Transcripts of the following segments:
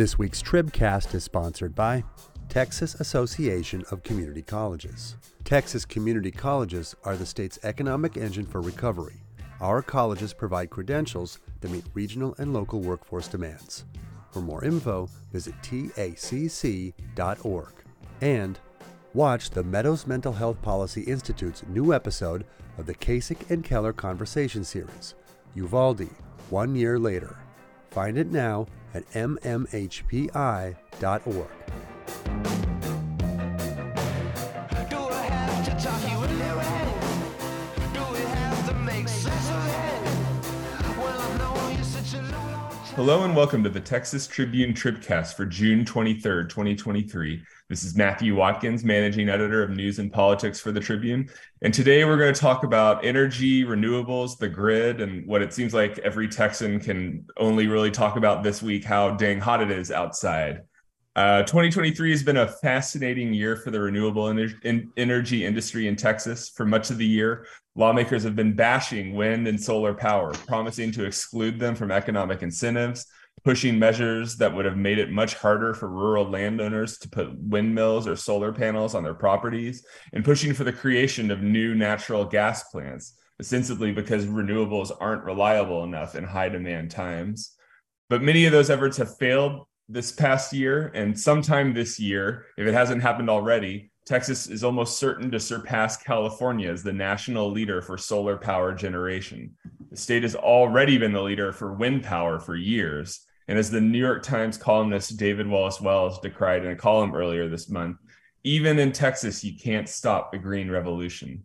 This week's TribCast is sponsored by Texas Association of Community Colleges. Texas community colleges are the state's economic engine for recovery. Our colleges provide credentials that meet regional and local workforce demands. For more info, visit tacc.org. And watch the Meadows Mental Health Policy Institute's new episode of the Kasich and Keller Conversation Series, Uvalde, 1 year later. Find it now at mmhpi.org. Hello and welcome to the Texas Tribune TribCast for June 23rd, 2023. This is Matthew Watkins, managing editor of news and politics for the Tribune. And today we're going to talk about energy, renewables, the grid, and what it seems like every Texan can only really talk about this week, how dang hot it is outside. 2023 has been a fascinating year for the renewable energy industry in Texas. For much of the year, lawmakers have been bashing wind and solar power, promising to exclude them from economic incentives, pushing measures that would have made it much harder for rural landowners to put windmills or solar panels on their properties, and pushing for the creation of new natural gas plants, ostensibly because renewables aren't reliable enough in high demand times. But many of those efforts have failed this past year, and sometime this year, if it hasn't happened already, Texas is almost certain to surpass California as the national leader for solar power generation. The state has already been the leader for wind power for years. And as the New York Times columnist David Wallace Wells decried in a column earlier this month, even in Texas, you can't stop the green revolution.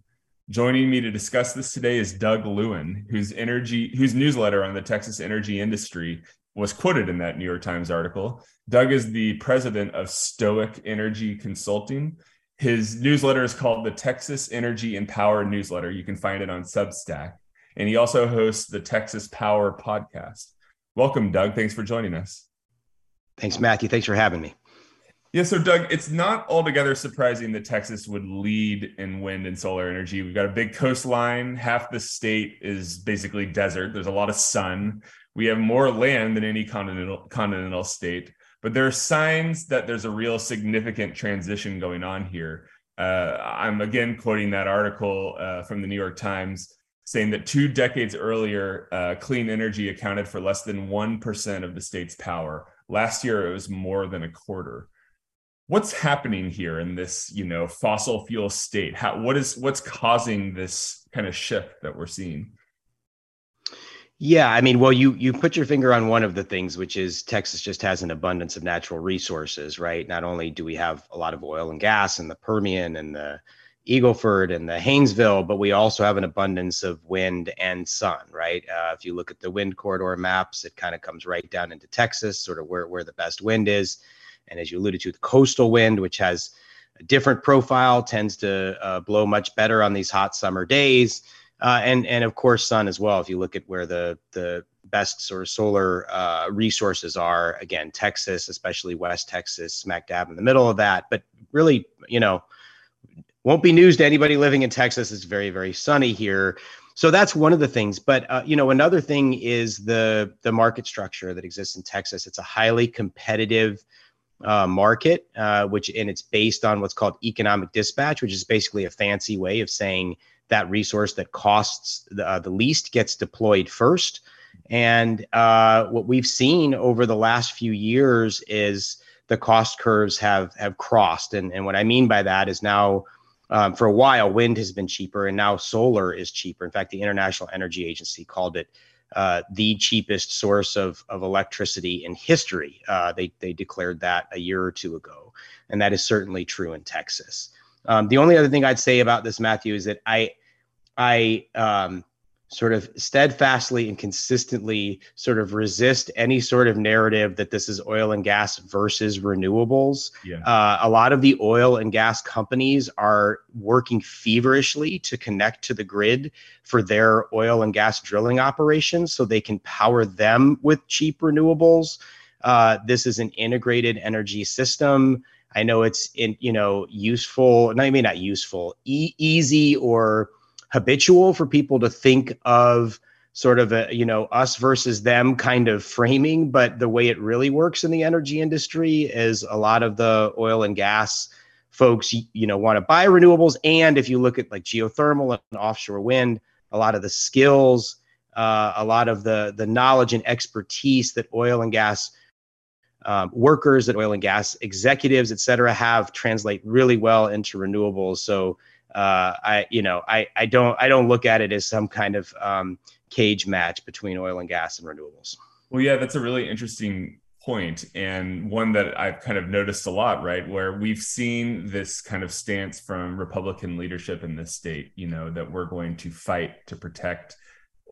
Joining me to discuss this today is Doug Lewin, whose newsletter on the Texas energy industry was quoted in that New York Times article. Doug is the president of Stoic Energy Consulting. His newsletter is called the Texas Energy and Power Newsletter. You can find it on Substack. And he also hosts the Texas Power podcast. Welcome, Doug. Thanks for joining us. Thanks, Matthew. Thanks for having me. Yeah, so Doug, it's not altogether surprising that Texas would lead in wind and solar energy. We've got a big coastline. Half the state is basically desert. There's a lot of sun. We have more land than any continental state. But there are signs that there's a real significant transition going on here. I'm again quoting that article from the New York Times, saying that 2 decades earlier, clean energy accounted for less than 1% of the state's power. Last year, it was more than a quarter. What's happening here in this, fossil fuel state? What's causing this kind of shift that we're seeing? Yeah, you put your finger on one of the things, which is Texas just has an abundance of natural resources, right? Not only do we have a lot of oil and gas and the Permian and the Eagleford and the Haynesville, but we also have an abundance of wind and sun, right? If you look at the wind corridor maps, it kind of comes right down into Texas, sort of where the best wind is. And as you alluded to, the coastal wind, which has a different profile, tends to blow much better on these hot summer days. And of course, sun as well. If you look at where the best sort of solar resources are, again, Texas, especially West Texas, smack dab in the middle of that. But really, won't be news to anybody living in Texas. It's very, very sunny here. So that's one of the things. But, another thing is the market structure that exists in Texas. It's a highly competitive market, and it's based on what's called economic dispatch, which is basically a fancy way of saying that resource that costs the least gets deployed first. And what we've seen over the last few years is the cost curves have crossed. And what I mean by that is now, for a while, wind has been cheaper and now solar is cheaper. In fact, the International Energy Agency called it the cheapest source of electricity in history. They declared that a year or two ago. And that is certainly true in Texas. The only other thing I'd say about this, Matthew, is that I sort of steadfastly and consistently sort of resist any sort of narrative that this is oil and gas versus renewables. Yeah. A lot of the oil and gas companies are working feverishly to connect to the grid for their oil and gas drilling operations so they can power them with cheap renewables. This is an integrated energy system. I know it's easy or habitual for people to think of sort of a, you know, us versus them kind of framing, but the way it really works in the energy industry is a lot of the oil and gas folks, you know, want to buy renewables. And if you look at like geothermal and offshore wind, a lot of the skills, a lot of the knowledge and expertise that oil and gas workers, that oil and gas executives, et cetera, have translate really well into renewables. So I don't look at it as some kind of cage match between oil and gas and renewables. Well, yeah, that's a really interesting point, and one that I've kind of noticed a lot, right? Where we've seen this kind of stance from Republican leadership in this state, you know, that we're going to fight to protect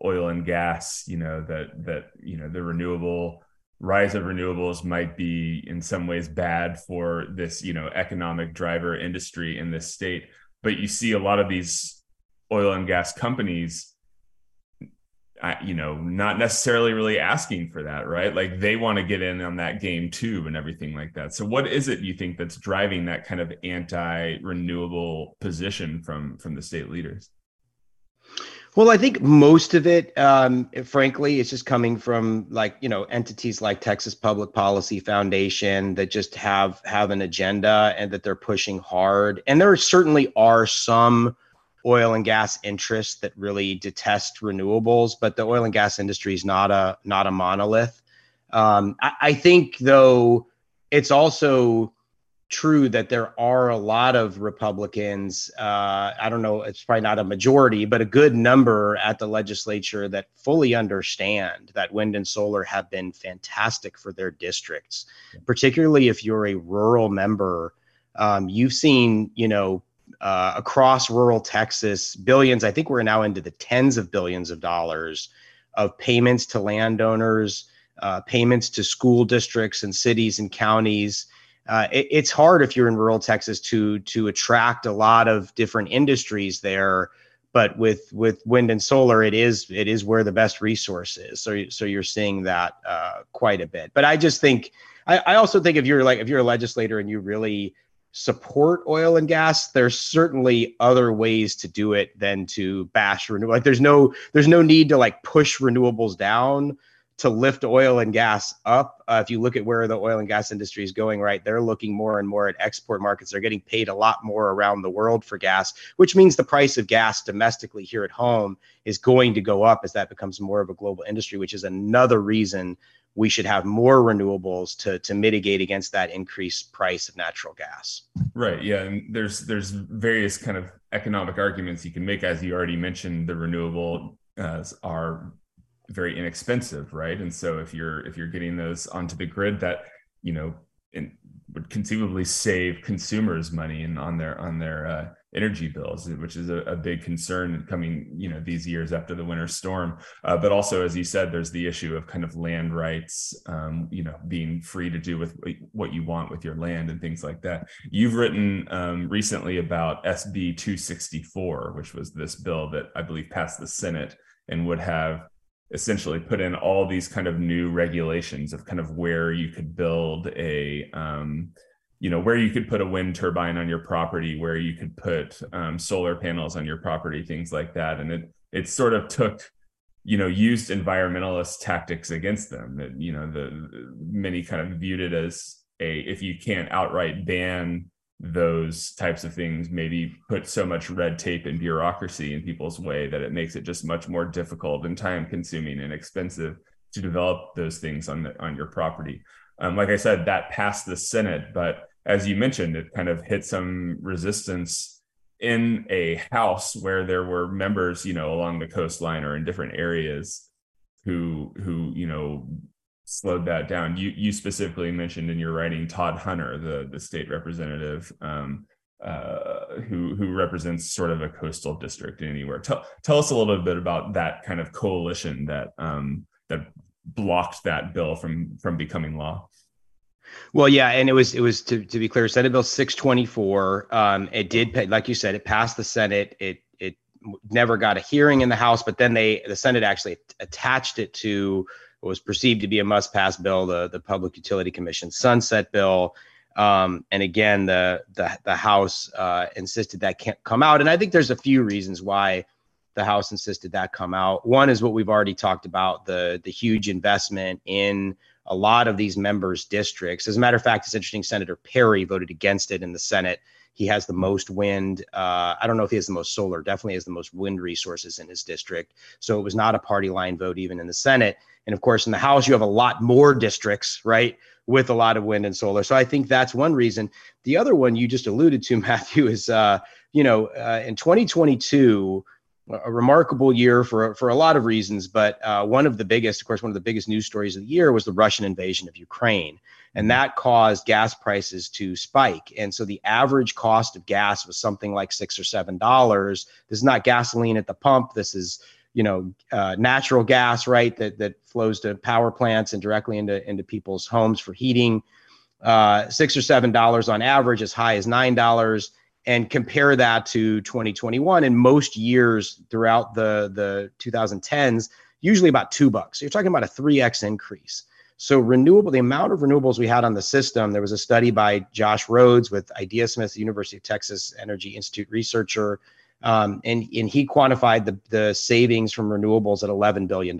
oil and gas, you know, that you know, the renewable rise of renewables might be in some ways bad for this, you know, economic driver industry in this state. But you see a lot of these oil and gas companies, you know, not necessarily really asking for that, right? Like they want to get in on that game too and everything like that. So what is it you think that's driving that kind of anti-renewable position from the state leaders? Well, I think most of it, frankly, it's just coming from like, you know, entities like Texas Public Policy Foundation that just have an agenda and that they're pushing hard. And there certainly are some oil and gas interests that really detest renewables, but the oil and gas industry is not a monolith. I think, though, it's also true that there are a lot of Republicans, I don't know, it's probably not a majority, but a good number at the legislature that fully understand that wind and solar have been fantastic for their districts, particularly if you're a rural member. You've seen, you know, across rural Texas, billions, I think we're now into the tens of billions of dollars of payments to landowners, payments to school districts and cities and counties. It's hard if you're in rural Texas to attract a lot of different industries there, but with wind and solar, it is where the best resource is. So you're seeing that quite a bit. But I just think I also think if you're a legislator and you really support oil and gas, there's certainly other ways to do it than to bash renewable. Like there's no need to like push renewables down to lift oil and gas up. If you look at where the oil and gas industry is going, right, they're looking more and more at export markets. They're getting paid a lot more around the world for gas, which means the price of gas domestically here at home is going to go up as that becomes more of a global industry, which is another reason we should have more renewables to mitigate against that increased price of natural gas. Right. Yeah. And there's various kind of economic arguments you can make. As you already mentioned, the renewable are very inexpensive, right? And so if you're getting those onto the grid, that, you know, would conceivably save consumers money and on their energy bills, which is a big concern coming, you know, these years after the winter storm. But also, as you said, there's the issue of kind of land rights, you know, being free to do with what you want with your land and things like that. You've written recently about SB 264, which was this bill that I believe passed the Senate and would have essentially put in all these kind of new regulations of kind of where you could build a, you know, where you could put a wind turbine on your property, where you could put solar panels on your property, things like that. And it sort of took, you know, used environmentalist tactics against them. That, you know, the many kind of viewed it as if you can't outright ban those types of things, maybe put so much red tape and bureaucracy in people's way that it makes it just much more difficult and time consuming and expensive to develop those things on your property. Like I said, that passed the Senate, but as you mentioned, it kind of hit some resistance in a house where there were members, you know, along the coastline or in different areas who, you know, slowed that down. You specifically mentioned in your writing Todd Hunter, the state representative who represents sort of a coastal district anywhere. Tell us a little bit about that kind of coalition that that blocked that bill from becoming law. Well, yeah, and it was to be clear, Senate Bill 624. It did, like you said, it passed the Senate. It never got a hearing in the House, but then the Senate actually attached it to what was perceived to be a must-pass bill, the Public Utility Commission sunset bill, and again the House insisted that can't come out. And I think there's a few reasons why the House insisted that come out. One is what we've already talked about, the huge investment in a lot of these members' districts. As a matter of fact, it's interesting, Senator Perry voted against it in the Senate. He has the most wind. I don't know if he has the most solar, definitely has the most wind resources in his district. So it was not a party line vote even in the Senate. And of course, in the House, you have a lot more districts, right, with a lot of wind and solar. So I think that's one reason. The other one you just alluded to, Matthew, is, in 2022, a remarkable year for a lot of reasons, but one of the biggest news stories of the year was the Russian invasion of Ukraine. And that caused gas prices to spike. And so the average cost of gas was something like $6 or $7. This is not gasoline at the pump. This is, natural gas, right? That flows to power plants and directly into people's homes for heating. $6 or $7 on average, as high as $9. And compare that to 2021. In most years throughout the 2010s, usually about $2. So you're talking about a 3x increase. So the amount of renewables we had on the system, there was a study by Josh Rhodes with Idea Smith, the University of Texas Energy Institute researcher, and he quantified the savings from renewables at $11 billion.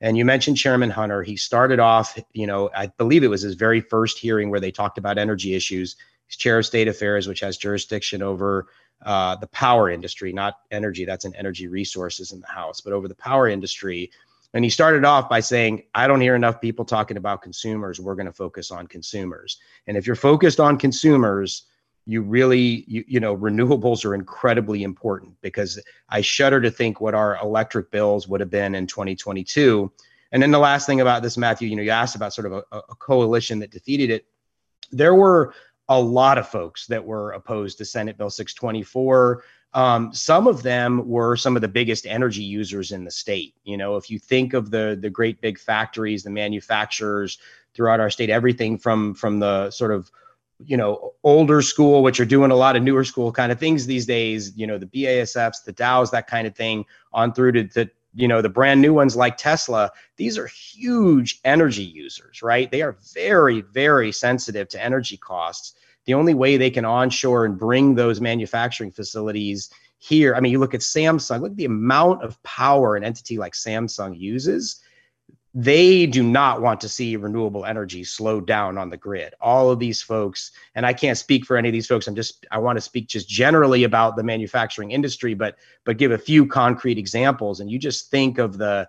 And you mentioned Chairman Hunter. He started off, I believe it was his very first hearing where they talked about energy issues. He's chair of state affairs, which has jurisdiction over the power industry, not energy. That's in energy resources in the House, but over the power industry. And he started off by saying, I don't hear enough people talking about consumers. We're going to focus on consumers. And if you're focused on consumers, you really, renewables are incredibly important, because I shudder to think what our electric bills would have been in 2022. And then the last thing about this, Matthew, you asked about sort of a coalition that defeated it. There were a lot of folks that were opposed to Senate Bill 624. Some of them were some of the biggest energy users in the state. If you think of the great big factories, the manufacturers throughout our state, everything from the sort of, older school, which are doing a lot of newer school kind of things these days, the BASFs, the Dows, that kind of thing, on through to the brand new ones like Tesla. These are huge energy users, right? They are very, very sensitive to energy costs. The only way they can onshore and bring those manufacturing facilities here, I mean, you look at Samsung, look at the amount of power an entity like Samsung uses. They do not want to see renewable energy slow down on the grid. All of these folks, and I can't speak for any of these folks, I want to speak just generally about the manufacturing industry, but give a few concrete examples. And you just think of the,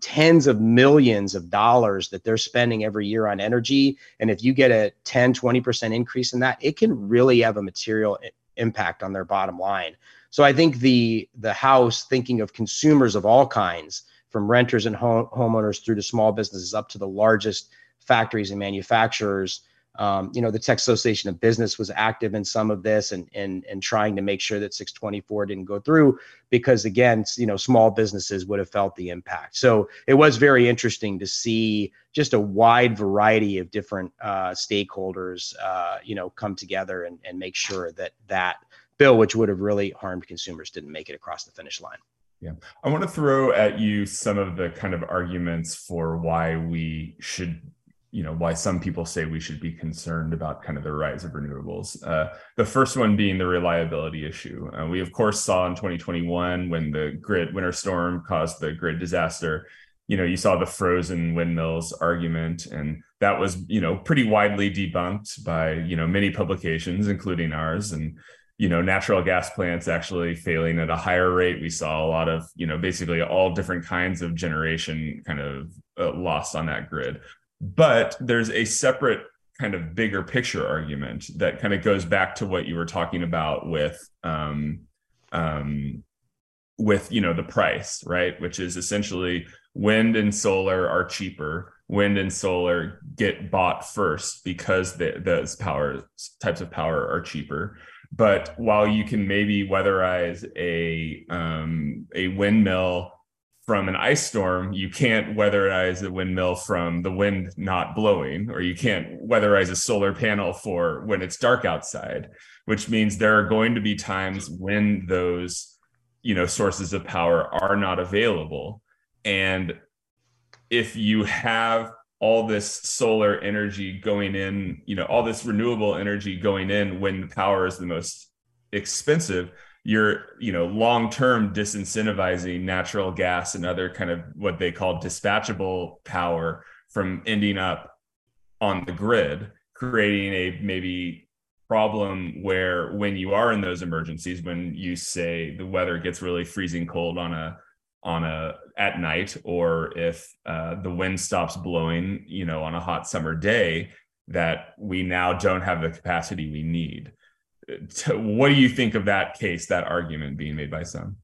tens of millions of dollars that they're spending every year on energy. And if you get a 10, 20% increase in that, it can really have a material impact on their bottom line. So I think the House, thinking of consumers of all kinds, from renters and homeowners through to small businesses, up to the largest factories and manufacturers. The Texas Association of Business was active in some of this and trying to make sure that 624 didn't go through, because again, small businesses would have felt the impact. So it was very interesting to see just a wide variety of different stakeholders, come together and make sure that that bill, which would have really harmed consumers, didn't make it across the finish line. Yeah. I want to throw at you some of the kind of arguments for why we should, why some people say we should be concerned about kind of the rise of renewables. The first one being the reliability issue. We, of course, saw in 2021 when the winter storm caused the grid disaster, you saw the frozen windmills argument, and that was, pretty widely debunked by, many publications, including ours. And natural gas plants actually failing at a higher rate. We saw a lot of, basically all different kinds of generation kind of lost on that grid. But there's a separate kind of bigger picture argument that kind of goes back to what you were talking about with the price, right? Which is essentially wind and solar are cheaper. Wind and solar get bought first because those types of power are cheaper. But while you can maybe weatherize a windmill from an ice storm, you can't weatherize a windmill from the wind not blowing, or you can't weatherize a solar panel for when it's dark outside, which means there are going to be times when those, sources of power are not available. And if you have all this solar energy going in, all this renewable energy going in when the power is the most expensive, you're, you know, long-term disincentivizing natural gas and other kind of what they call dispatchable power from ending up on the grid, creating a maybe problem where when you are in those emergencies, when you say the weather gets really freezing cold on a at night, or if the wind stops blowing, you know, on a hot summer day, that we now don't have the capacity we need. What do you think of that case, that argument being made by some?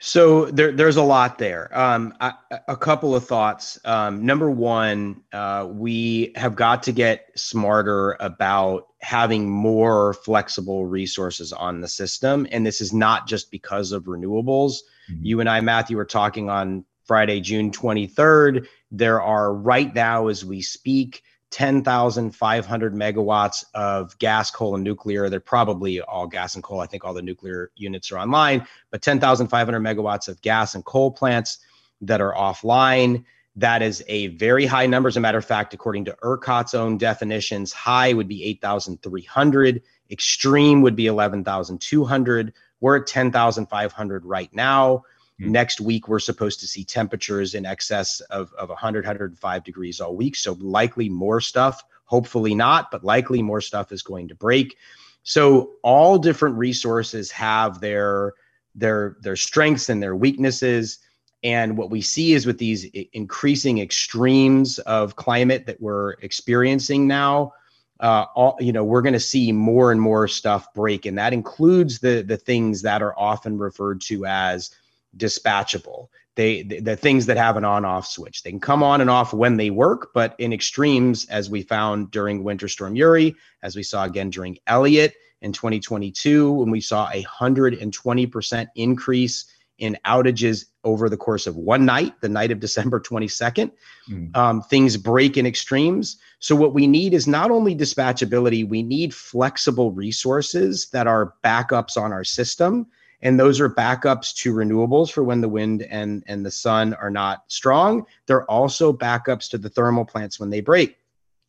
So there's a lot there. A couple of thoughts. Number one, we have got to get smarter about having more flexible resources on the system. And this is not just because of renewables. Mm-hmm. You and I, Matthew, were talking on Friday, June 23rd. There are right now, as we speak, 10,500 megawatts of gas, coal, and nuclear. They're probably all gas and coal. I think all the nuclear units are online, but 10,500 megawatts of gas and coal plants that are offline. That is a very high number. As a matter of fact, according to ERCOT's own definitions, high would be 8,300, extreme would be 11,200. We're at 10,500 right now. Next week, we're supposed to see temperatures in excess of 100, 105 degrees all week. So likely more stuff, hopefully not, but likely more stuff is going to break. So all different resources have their strengths and their weaknesses. And what we see is with these increasing extremes of climate that we're experiencing now, we're going to see more and more stuff break. And that includes the things that are often referred to as dispatchable. The things that have an on-off switch. They can come on and off when they work, but in extremes, as we found during Winter Storm Uri, as we saw again during Elliott in 2022, when we saw 120% increase in outages over the course of one night, the night of December 22nd, things break in extremes. So what we need is not only dispatchability, we need flexible resources that are backups on our system. And those are backups to renewables for when the wind and the sun are not strong. They're also backups to the thermal plants when they break.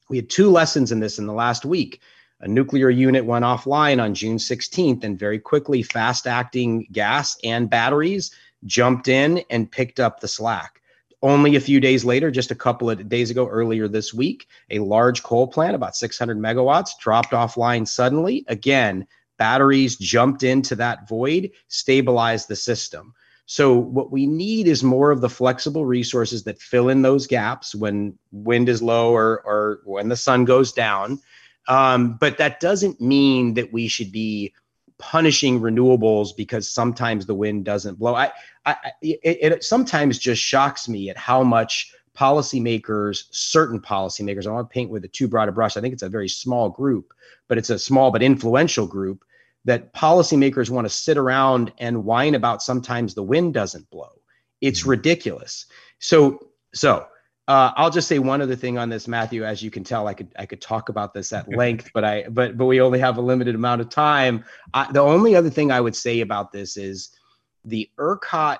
We had two lessons in this in the last week. A nuclear unit went offline on June 16th, and very quickly fast-acting gas and batteries jumped in and picked up the slack. Only a few days later, just a couple of days ago, earlier this week, a large coal plant, about 600 megawatts, dropped offline suddenly. Again, batteries jumped into that void, stabilized the system. So what we need is more of the flexible resources that fill in those gaps when wind is low or when the sun goes down. But that doesn't mean that we should be punishing renewables because sometimes the wind doesn't blow. It sometimes just shocks me at how much certain policymakers, I don't want to paint with a too broad a brush. I think it's a very small group, but it's a small but influential group that policymakers want to sit around and whine about sometimes the wind doesn't blow. It's ridiculous. So I'll just say one other thing on this, Matthew. As you can tell, I could talk about this at length, but we only have a limited amount of time. The only other thing I would say about this is the ERCOT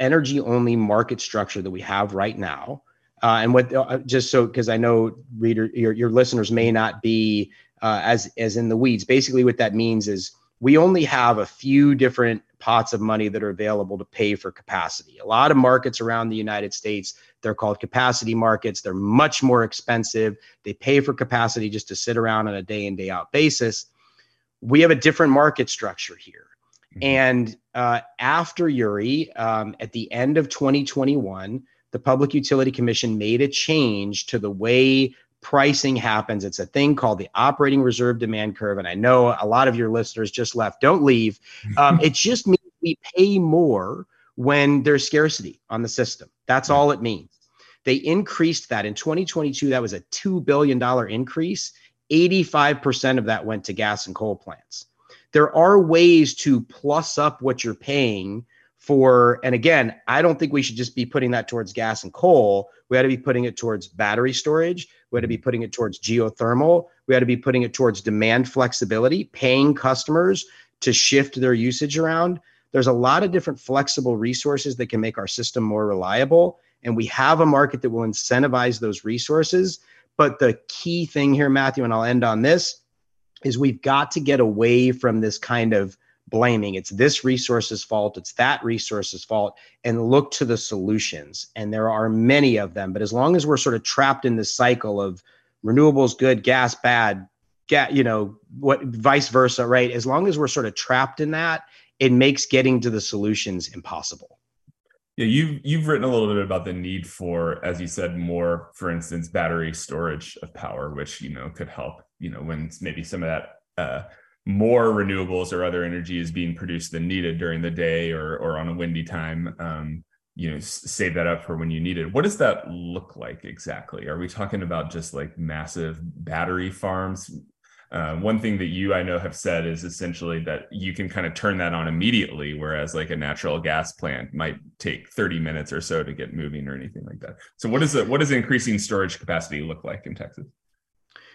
energy-only market structure that we have right now. Because I know your listeners may not be as in the weeds. Basically, what that means is we only have a few different pots of money that are available to pay for capacity. A lot of markets around the United States, they're called capacity markets. They're much more expensive. They pay for capacity just to sit around on a day in, day out basis. We have a different market structure here. Mm-hmm. And after Uri, at the end of 2021, the Public Utility Commission made a change to the way pricing happens. It's a thing called the operating reserve demand curve. And I know a lot of your listeners just left. Don't leave. It just means we pay more when there's scarcity on the system. That's all it means. They increased that in 2022. That was a $2 billion increase. 85% of that went to gas and coal plants. There are ways to plus up what you're paying for, and again, I don't think we should just be putting that towards gas and coal. We ought to be putting it towards battery storage. We ought to be putting it towards geothermal. We ought to be putting it towards demand flexibility, paying customers to shift their usage around. There's a lot of different flexible resources that can make our system more reliable, and we have a market that will incentivize those resources. But the key thing here, Matthew, and I'll end on this, is we've got to get away from this kind of blaming. It's this resource's fault. It's that resource's fault, and look to the solutions. And there are many of them. But as long as we're sort of trapped in this cycle of renewables, good, gas, bad, you know, what vice versa, right? As long as we're sort of trapped in that, it makes getting to the solutions impossible. Yeah, you've written a little bit about the need for, as you said, more, for instance, battery storage of power, which, you know, could help, you know, when maybe some of that more renewables or other energy is being produced than needed during the day or on a windy time, you know, save that up for when you need it. What does that look like exactly? Are we talking about just like massive battery farms? One thing that you, I know, have said is essentially that you can kind of turn that on immediately, whereas like a natural gas plant might take 30 minutes or so to get moving or anything like that. So what does increasing storage capacity look like in Texas?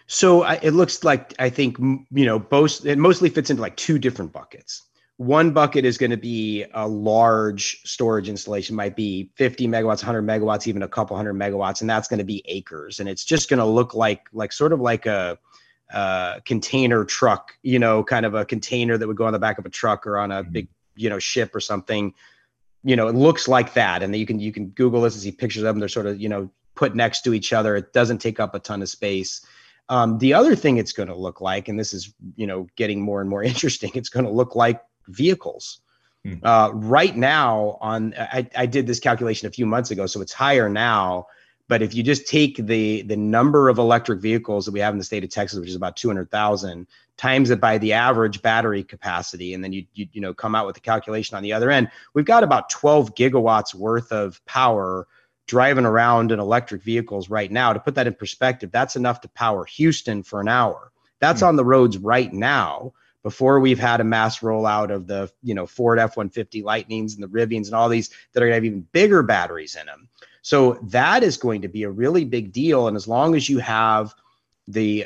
So it looks like, I think, you know, it mostly fits into like two different buckets. One bucket is going to be a large storage installation, might be 50 megawatts, 100 megawatts, even a couple hundred megawatts, and that's going to be acres. And it's just going to look like sort of like a container truck, you know, kind of a container that would go on the back of a truck or on a big, you know, ship or something. You know, it looks like that. And you can Google this and see pictures of them. They're sort of, you know, put next to each other. It doesn't take up a ton of space. The other thing it's going to look like, and this is, you know, getting more and more interesting, it's going to look like vehicles. Right now I did this calculation a few months ago, so it's higher now. But if you just take the number of electric vehicles that we have in the state of Texas, which is about 200,000, times it by the average battery capacity, and then you know, come out with the calculation on the other end, we've got about 12 gigawatts worth of power driving around in electric vehicles right now. To put that in perspective, that's enough to power Houston for an hour. That's on the roads right now, before we've had a mass rollout of the, you know, Ford F-150 Lightnings and the Rivians and all these that are going to have even bigger batteries in them. So that is going to be a really big deal. And as long as you have the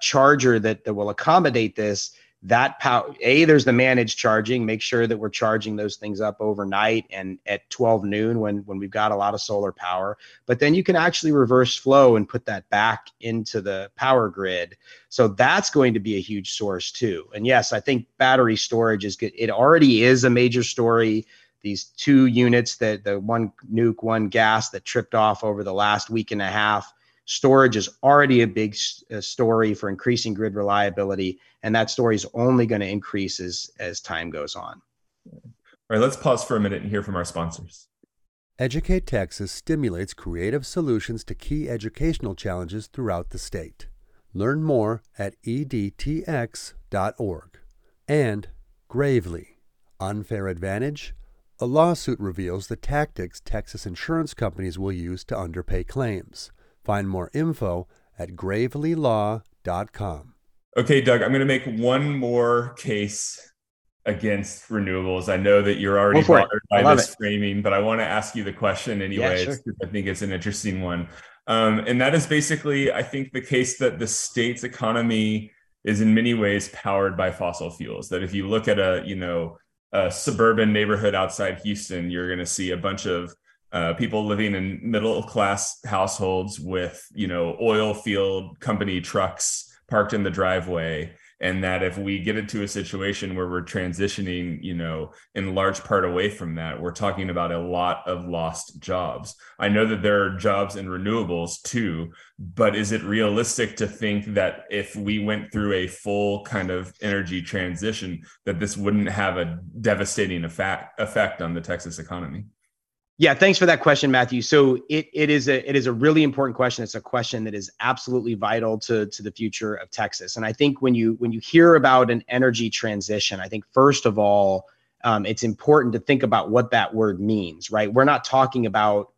charger that will accommodate this, that power, there's the managed charging, make sure that we're charging those things up overnight and at 12 noon when we've got a lot of solar power. But then you can actually reverse flow and put that back into the power grid. So that's going to be a huge source too. And yes, I think battery storage is good. It already is a major story. These two units, that the one nuke, one gas, that tripped off over the last week and a half, storage is already a big story for increasing grid reliability, and that story is only going to increase as time goes on. All right, let's pause for a minute and hear from our sponsors. Educate Texas stimulates creative solutions to key educational challenges throughout the state. Learn more at edtx.org. And Gravely, Unfair Advantage, a lawsuit reveals the tactics Texas insurance companies will use to underpay claims. Find more info at gravelylaw.com. Okay, Doug, I'm going to make one more case against renewables. I know that you're already bothered by this framing, but I want to ask you the question anyways. Yeah, sure. I think it's an interesting one. And that is basically, I think, the case that the state's economy is in many ways powered by fossil fuels. That if you look at a suburban neighborhood outside Houston, you're going to see a bunch of people living in middle-class households with, you know, oil field company trucks parked in the driveway. And that if we get into a situation where we're transitioning, you know, in large part away from that, we're talking about a lot of lost jobs. I know that there are jobs in renewables too, but is it realistic to think that if we went through a full kind of energy transition, that this wouldn't have a devastating effect on the Texas economy? Yeah, thanks for that question, Matthew. So it is a really important question. It's a question that is absolutely vital to the future of Texas. And I think when you hear about an energy transition, I think first of all, it's important to think about what that word means, right? We're not talking about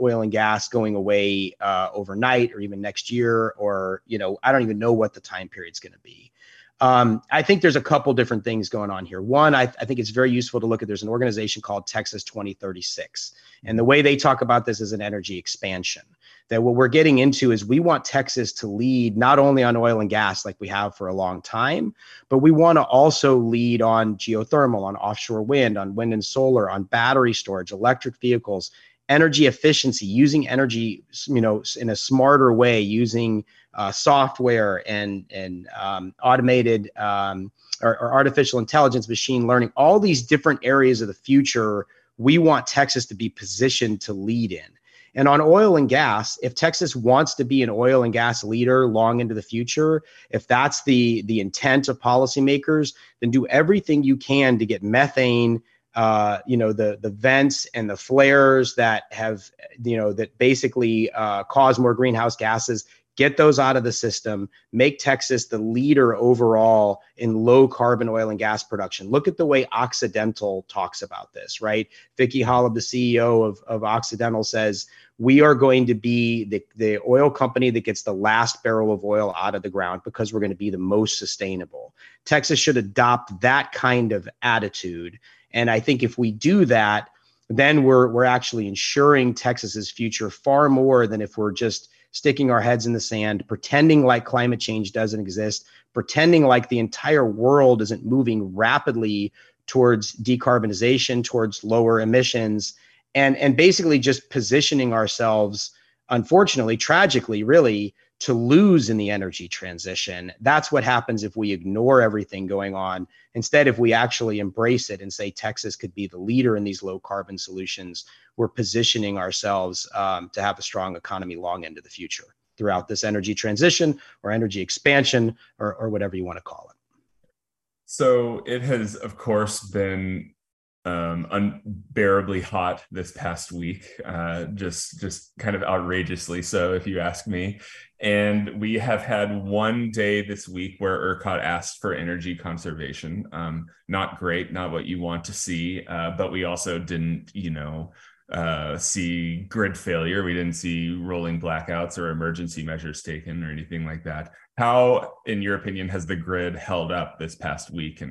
oil and gas going away overnight or even next year, or, you know, I don't even know what the time period's going to be. I think there's a couple different things going on here. One, I think it's very useful to look at, there's an organization called Texas 2036. And the way they talk about this is an energy expansion. That what we're getting into is we want Texas to lead not only on oil and gas like we have for a long time, but we want to also lead on geothermal, on offshore wind, on wind and solar, on battery storage, electric vehicles, energy efficiency, using energy, in a smarter way, using software and automated or artificial intelligence, machine learning, all these different areas of the future we want Texas to be positioned to lead in. And on oil and gas, if Texas wants to be an oil and gas leader long into the future, if that's the intent of policymakers, then do everything you can to get methane, the vents and the flares that have, that basically cause more greenhouse gases, get those out of the system, make Texas the leader overall in low carbon oil and gas production. Look at the way Occidental talks about this, right? Vicky Hall, the CEO of Occidental, says, we are going to be the oil company that gets the last barrel of oil out of the ground because we're going to be the most sustainable. Texas should adopt that kind of attitude. And I think if we do that, then we're actually ensuring Texas's future far more than if we're just sticking our heads in the sand, pretending like climate change doesn't exist, pretending like the entire world isn't moving rapidly towards decarbonization, towards lower emissions, and basically just positioning ourselves, unfortunately, tragically, really, to lose in the energy transition. That's what happens if we ignore everything going on. Instead, if we actually embrace it and say Texas could be the leader in these low carbon solutions, we're positioning ourselves to have a strong economy long into the future throughout this energy transition or energy expansion or whatever you want to call it. So it has, of course, been unbearably hot this past week, just kind of outrageously so, if you ask me. And we have had one day this week where ERCOT asked for energy conservation. Not great, not what you want to see, but we also didn't, see grid failure. We didn't see rolling blackouts or emergency measures taken or anything like that. How, in your opinion, has the grid held up this past week?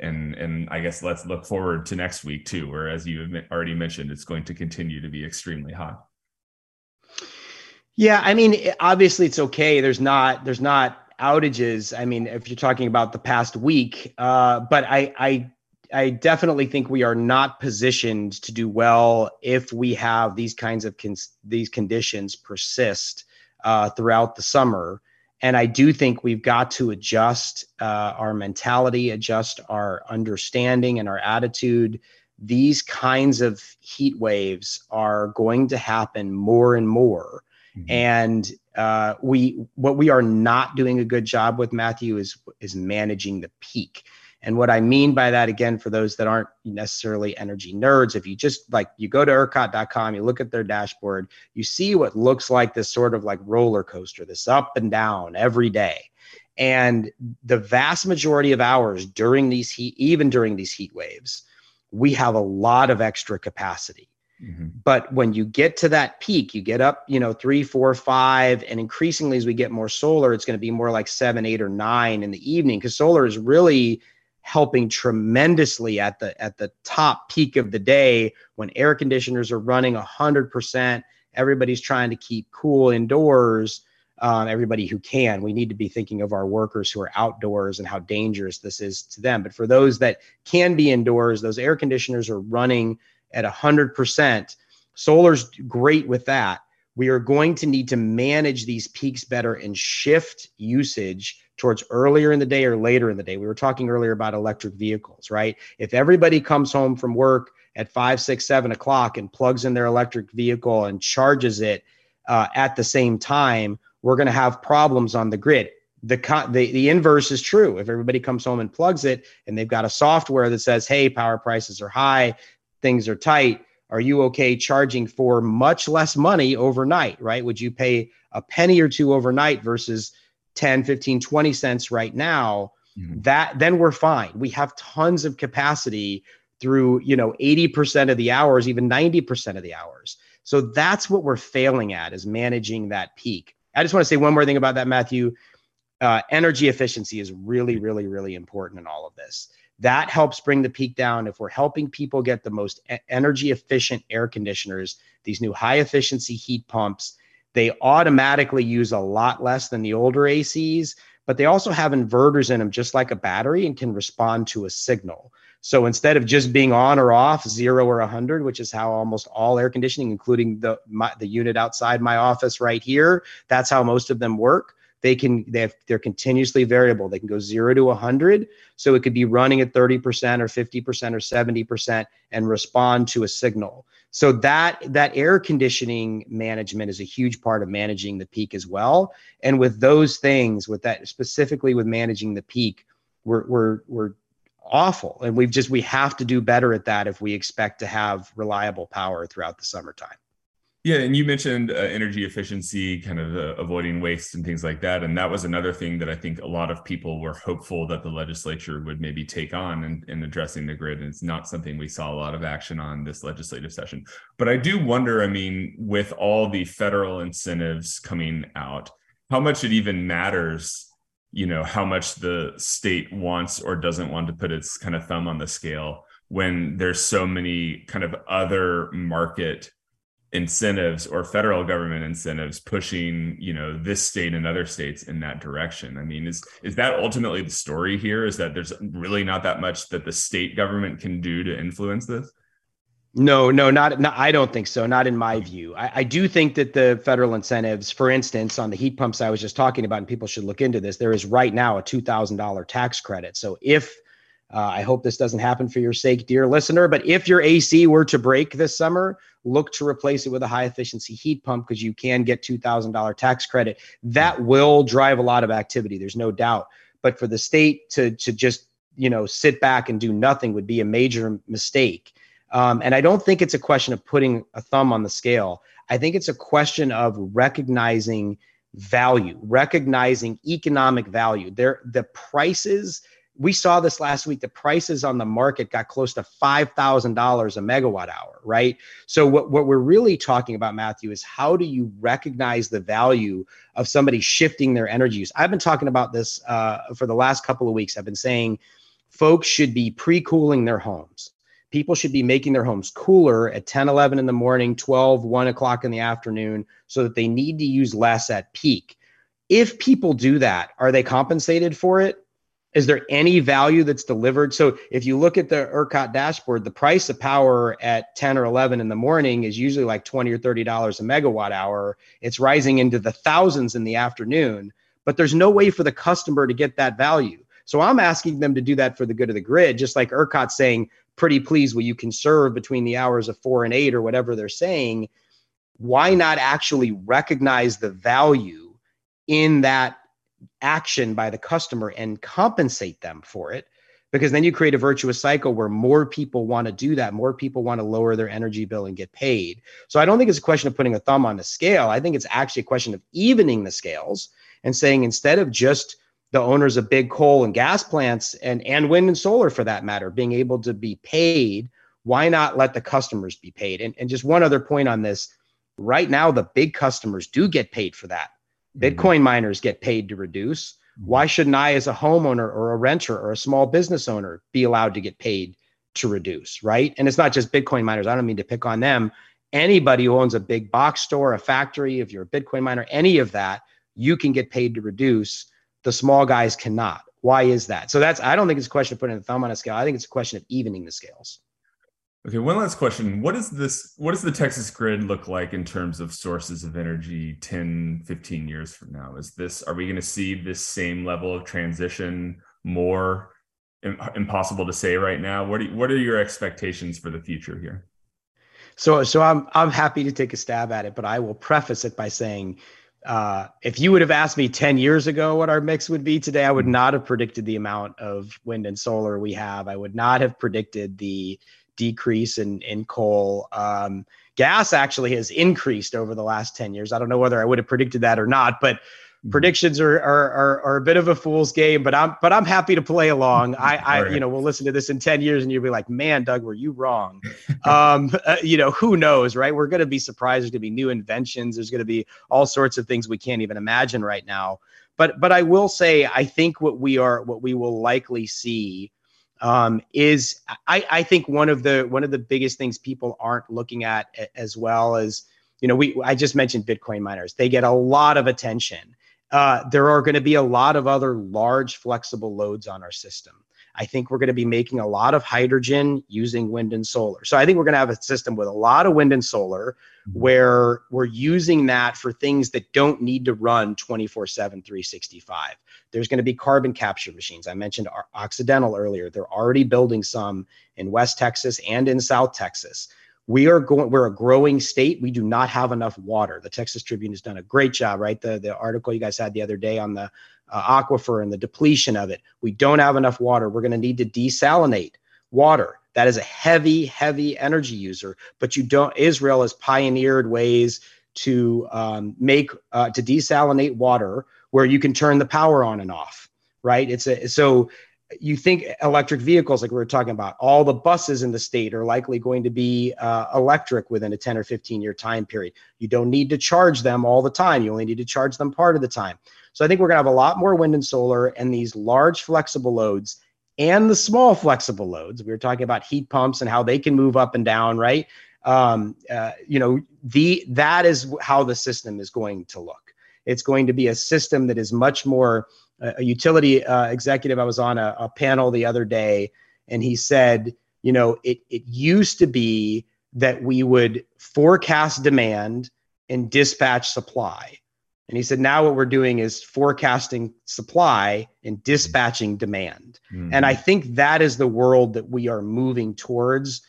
And I guess let's look forward to next week too, where, as you have already mentioned, it's going to continue to be extremely hot. Yeah, I mean, obviously it's okay. There's not outages. I mean, if you're talking about the past week, but I definitely think we are not positioned to do well if we have these kinds of these conditions persist throughout the summer. And I do think we've got to adjust our mentality, adjust our understanding and our attitude. These kinds of heat waves are going to happen more and more. Mm-hmm. And what we are not doing a good job with, Matthew, is managing the peak. And what I mean by that, again, for those that aren't necessarily energy nerds, if you just you go to ERCOT.com, you look at their dashboard, you see what looks like this sort of roller coaster, this up and down every day. And the vast majority of hours during even during these heat waves, we have a lot of extra capacity. Mm-hmm. But when you get to that peak, you get up, 3, 4, 5, and increasingly as we get more solar, it's going to be more like 7, 8, or 9 in the evening, because solar is really helping tremendously at the top peak of the day when air conditioners are running 100%. Everybody's trying to keep cool indoors. Everybody who can, we need to be thinking of our workers who are outdoors and how dangerous this is to them. But for those that can be indoors, those air conditioners are running at 100%. Solar's great with that. We are going to need to manage these peaks better and shift usage towards earlier in the day or later in the day. We were talking earlier about electric vehicles, right? If everybody comes home from work at 5, 6, 7 o'clock and plugs in their electric vehicle and charges it at the same time, we're going to have problems on the grid. The inverse is true. If everybody comes home and plugs it and they've got a software that says, hey, power prices are high, things are tight, are you okay charging for much less money overnight, right? Would you pay a penny or two overnight versus 10, 15, 20 cents right now? Mm-hmm. Then we're fine. We have tons of capacity through, 80% of the hours, even 90% of the hours. So that's what we're failing at, is managing that peak. I just want to say one more thing about that, Matthew. Energy efficiency is really, really, really important in all of this. That helps bring the peak down. If we're helping people get the most energy efficient air conditioners, these new high efficiency heat pumps, they automatically use a lot less than the older ACs, but they also have inverters in them, just like a battery, and can respond to a signal. So instead of just being on or off 0 or 100, which is how almost all air conditioning, including the unit outside my office right here, that's how most of them work. They're continuously variable. They can go 0 to 100. So it could be running at 30% or 50% or 70% and respond to a signal. So that air conditioning management is a huge part of managing the peak as well. And with those things, with that specifically with managing the peak, we're awful. And we have to do better at that if we expect to have reliable power throughout the summertime. Yeah, and you mentioned energy efficiency, kind of avoiding waste and things like that. And that was another thing that I think a lot of people were hopeful that the legislature would maybe take on in addressing the grid. And it's not something we saw a lot of action on this legislative session. But I do wonder, I mean, with all the federal incentives coming out, how much it even matters, you know, how much the state wants or doesn't want to put its kind of thumb on the scale when there's so many kind of other market incentives or federal government incentives pushing, you know, this state and other states in that direction. I mean, is that ultimately the story here? Is that there's really not that much that the state government can do to influence this? No, not. I don't think so. Not in my view. I do think that the federal incentives, for instance, on the heat pumps I was just talking about, and people should look into this, there is right now a $2,000 tax credit. So if I hope this doesn't happen for your sake, dear listener, but if your AC were to break this summer, look to replace it with a high efficiency heat pump because you can get $2,000 tax credit. That will drive a lot of activity. There's no doubt. But for the state to just, you know, sit back and do nothing would be a major mistake. And I don't think it's a question of putting a thumb on the scale. I think it's a question of recognizing value, recognizing economic value. The prices. We saw this last week, the prices on the market got close to $5,000 a megawatt hour, right? So what we're really talking about, Matthew, is how do you recognize the value of somebody shifting their energy use? I've been talking about this for the last couple of weeks. I've been saying folks should be pre-cooling their homes. People should be making their homes cooler at 10, 11 in the morning, 12, 1 o'clock in the afternoon, so that they need to use less at peak. If people do that, are they compensated for it? Is there any value that's delivered? So if you look at the ERCOT dashboard, the price of power at 10 or 11 in the morning is usually like $20 or $30 a megawatt hour. It's rising into the thousands in the afternoon, but there's no way for the customer to get that value. So I'm asking them to do that for the good of the grid, just like ERCOT saying, pretty please, will you conserve between the hours of 4 and 8 or whatever they're saying? Why not actually recognize the value in that action by the customer and compensate them for it? Because then you create a virtuous cycle where more people want to do that. More people want to lower their energy bill and get paid. So I don't think it's a question of putting a thumb on the scale. I think it's actually a question of evening the scales and saying, instead of just the owners of big coal and gas plants and wind and solar for that matter, being able to be paid, why not let the customers be paid? And just one other point on this, right now, the big customers do get paid for that. Bitcoin miners get paid to reduce. Why shouldn't I, as a homeowner or a renter or a small business owner, be allowed to get paid to reduce, right? And it's not just Bitcoin miners. I don't mean to pick on them. Anybody who owns a big box store, a factory, if you're a Bitcoin miner, any of that, you can get paid to reduce. The small guys cannot. Why is that? So I don't think it's a question of putting a thumb on a scale. I think it's a question of evening the scales. Okay, one last question. What does the Texas grid look like in terms of sources of energy 10, 15 years from now? Are we going to see this same level of transition? More impossible to say right now. What are your expectations for the future here? So I'm happy to take a stab at it, but I will preface it by saying, if you would have asked me 10 years ago what our mix would be today, I would not have predicted the amount of wind and solar we have. I would not have predicted the decrease in coal. Gas actually has increased over the last 10 years. I don't know whether I would have predicted that or not, but predictions are a bit of a fool's game, but I'm happy to play along. Right. You know, we'll listen to this in 10 years and you'll be like, man, Doug, were you wrong? You know, who knows, right? We're going to be surprised. There's going to be new inventions. There's going to be all sorts of things we can't even imagine right now. But I will say, I think what we will likely see is I think one of the biggest things people aren't looking at as well as, you know, I just mentioned Bitcoin miners. They get a lot of attention. There are going to be a lot of other large flexible loads on our system. I think we're going to be making a lot of hydrogen using wind and solar. So I think we're going to have a system with a lot of wind and solar where we're using that for things that don't need to run 24/7, 365. There's going to be carbon capture machines. I mentioned Occidental earlier. They're already building some in West Texas and in South Texas. We're a growing state. We do not have enough water. The Texas Tribune has done a great job, right? The article you guys had the other day on the aquifer and the depletion of it. We don't have enough water. We're going to need to desalinate water. That is a heavy, heavy energy user, but you don't, Israel has pioneered ways to to desalinate water where you can turn the power on and off, right? So you think electric vehicles, like we were talking about, all the buses in the state are likely going to be electric within a 10 or 15 year time period. You don't need to charge them all the time. You only need to charge them part of the time. So I think we're gonna have a lot more wind and solar and these large flexible loads and the small flexible loads. We were talking about heat pumps and how they can move up and down, right? That is how the system is going to look. It's going to be a system that is much more. A utility executive, I was on a panel the other day, and he said, you know, it used to be that we would forecast demand and dispatch supply. And he said, now what we're doing is forecasting supply and dispatching demand. Mm-hmm. And I think that is the world that we are moving towards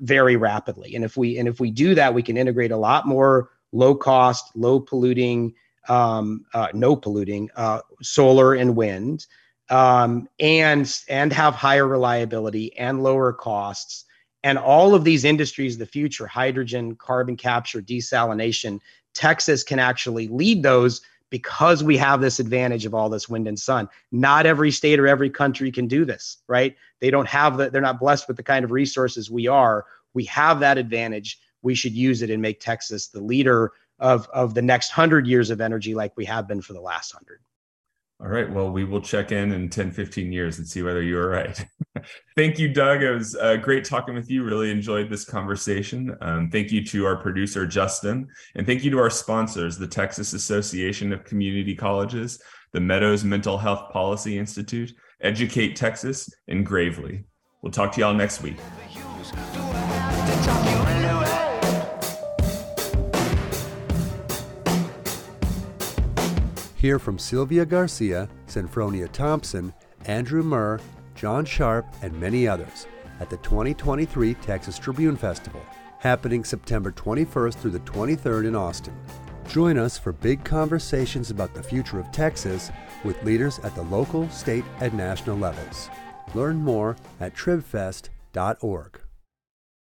very rapidly. And if we do that, we can integrate a lot more low cost, low polluting, solar and wind, and have higher reliability and lower costs. And all of these industries of the future, hydrogen, carbon capture, desalination, Texas can actually lead those because we have this advantage of all this wind and sun. Not every state or every country can do this, right? They don't have that. They're not blessed with the kind of resources we are. We have that advantage. We should use it and make Texas the leader of the next 100 years of energy like we have been for the last 100. All right, well, we will check in 10, 15 years and see whether you were right. Thank you, Doug. It was great talking with you. Really enjoyed this conversation. Thank you to our producer, Justin, and thank you to our sponsors, the Texas Association of Community Colleges, the Meadows Mental Health Policy Institute, Educate Texas, and Gravely. We'll talk to y'all next week. Hear from Sylvia Garcia, Senfronia Thompson, Andrew Murr, John Sharp, and many others at the 2023 Texas Tribune Festival, happening September 21st through the 23rd in Austin. Join us for big conversations about the future of Texas with leaders at the local, state, and national levels. Learn more at tribfest.org.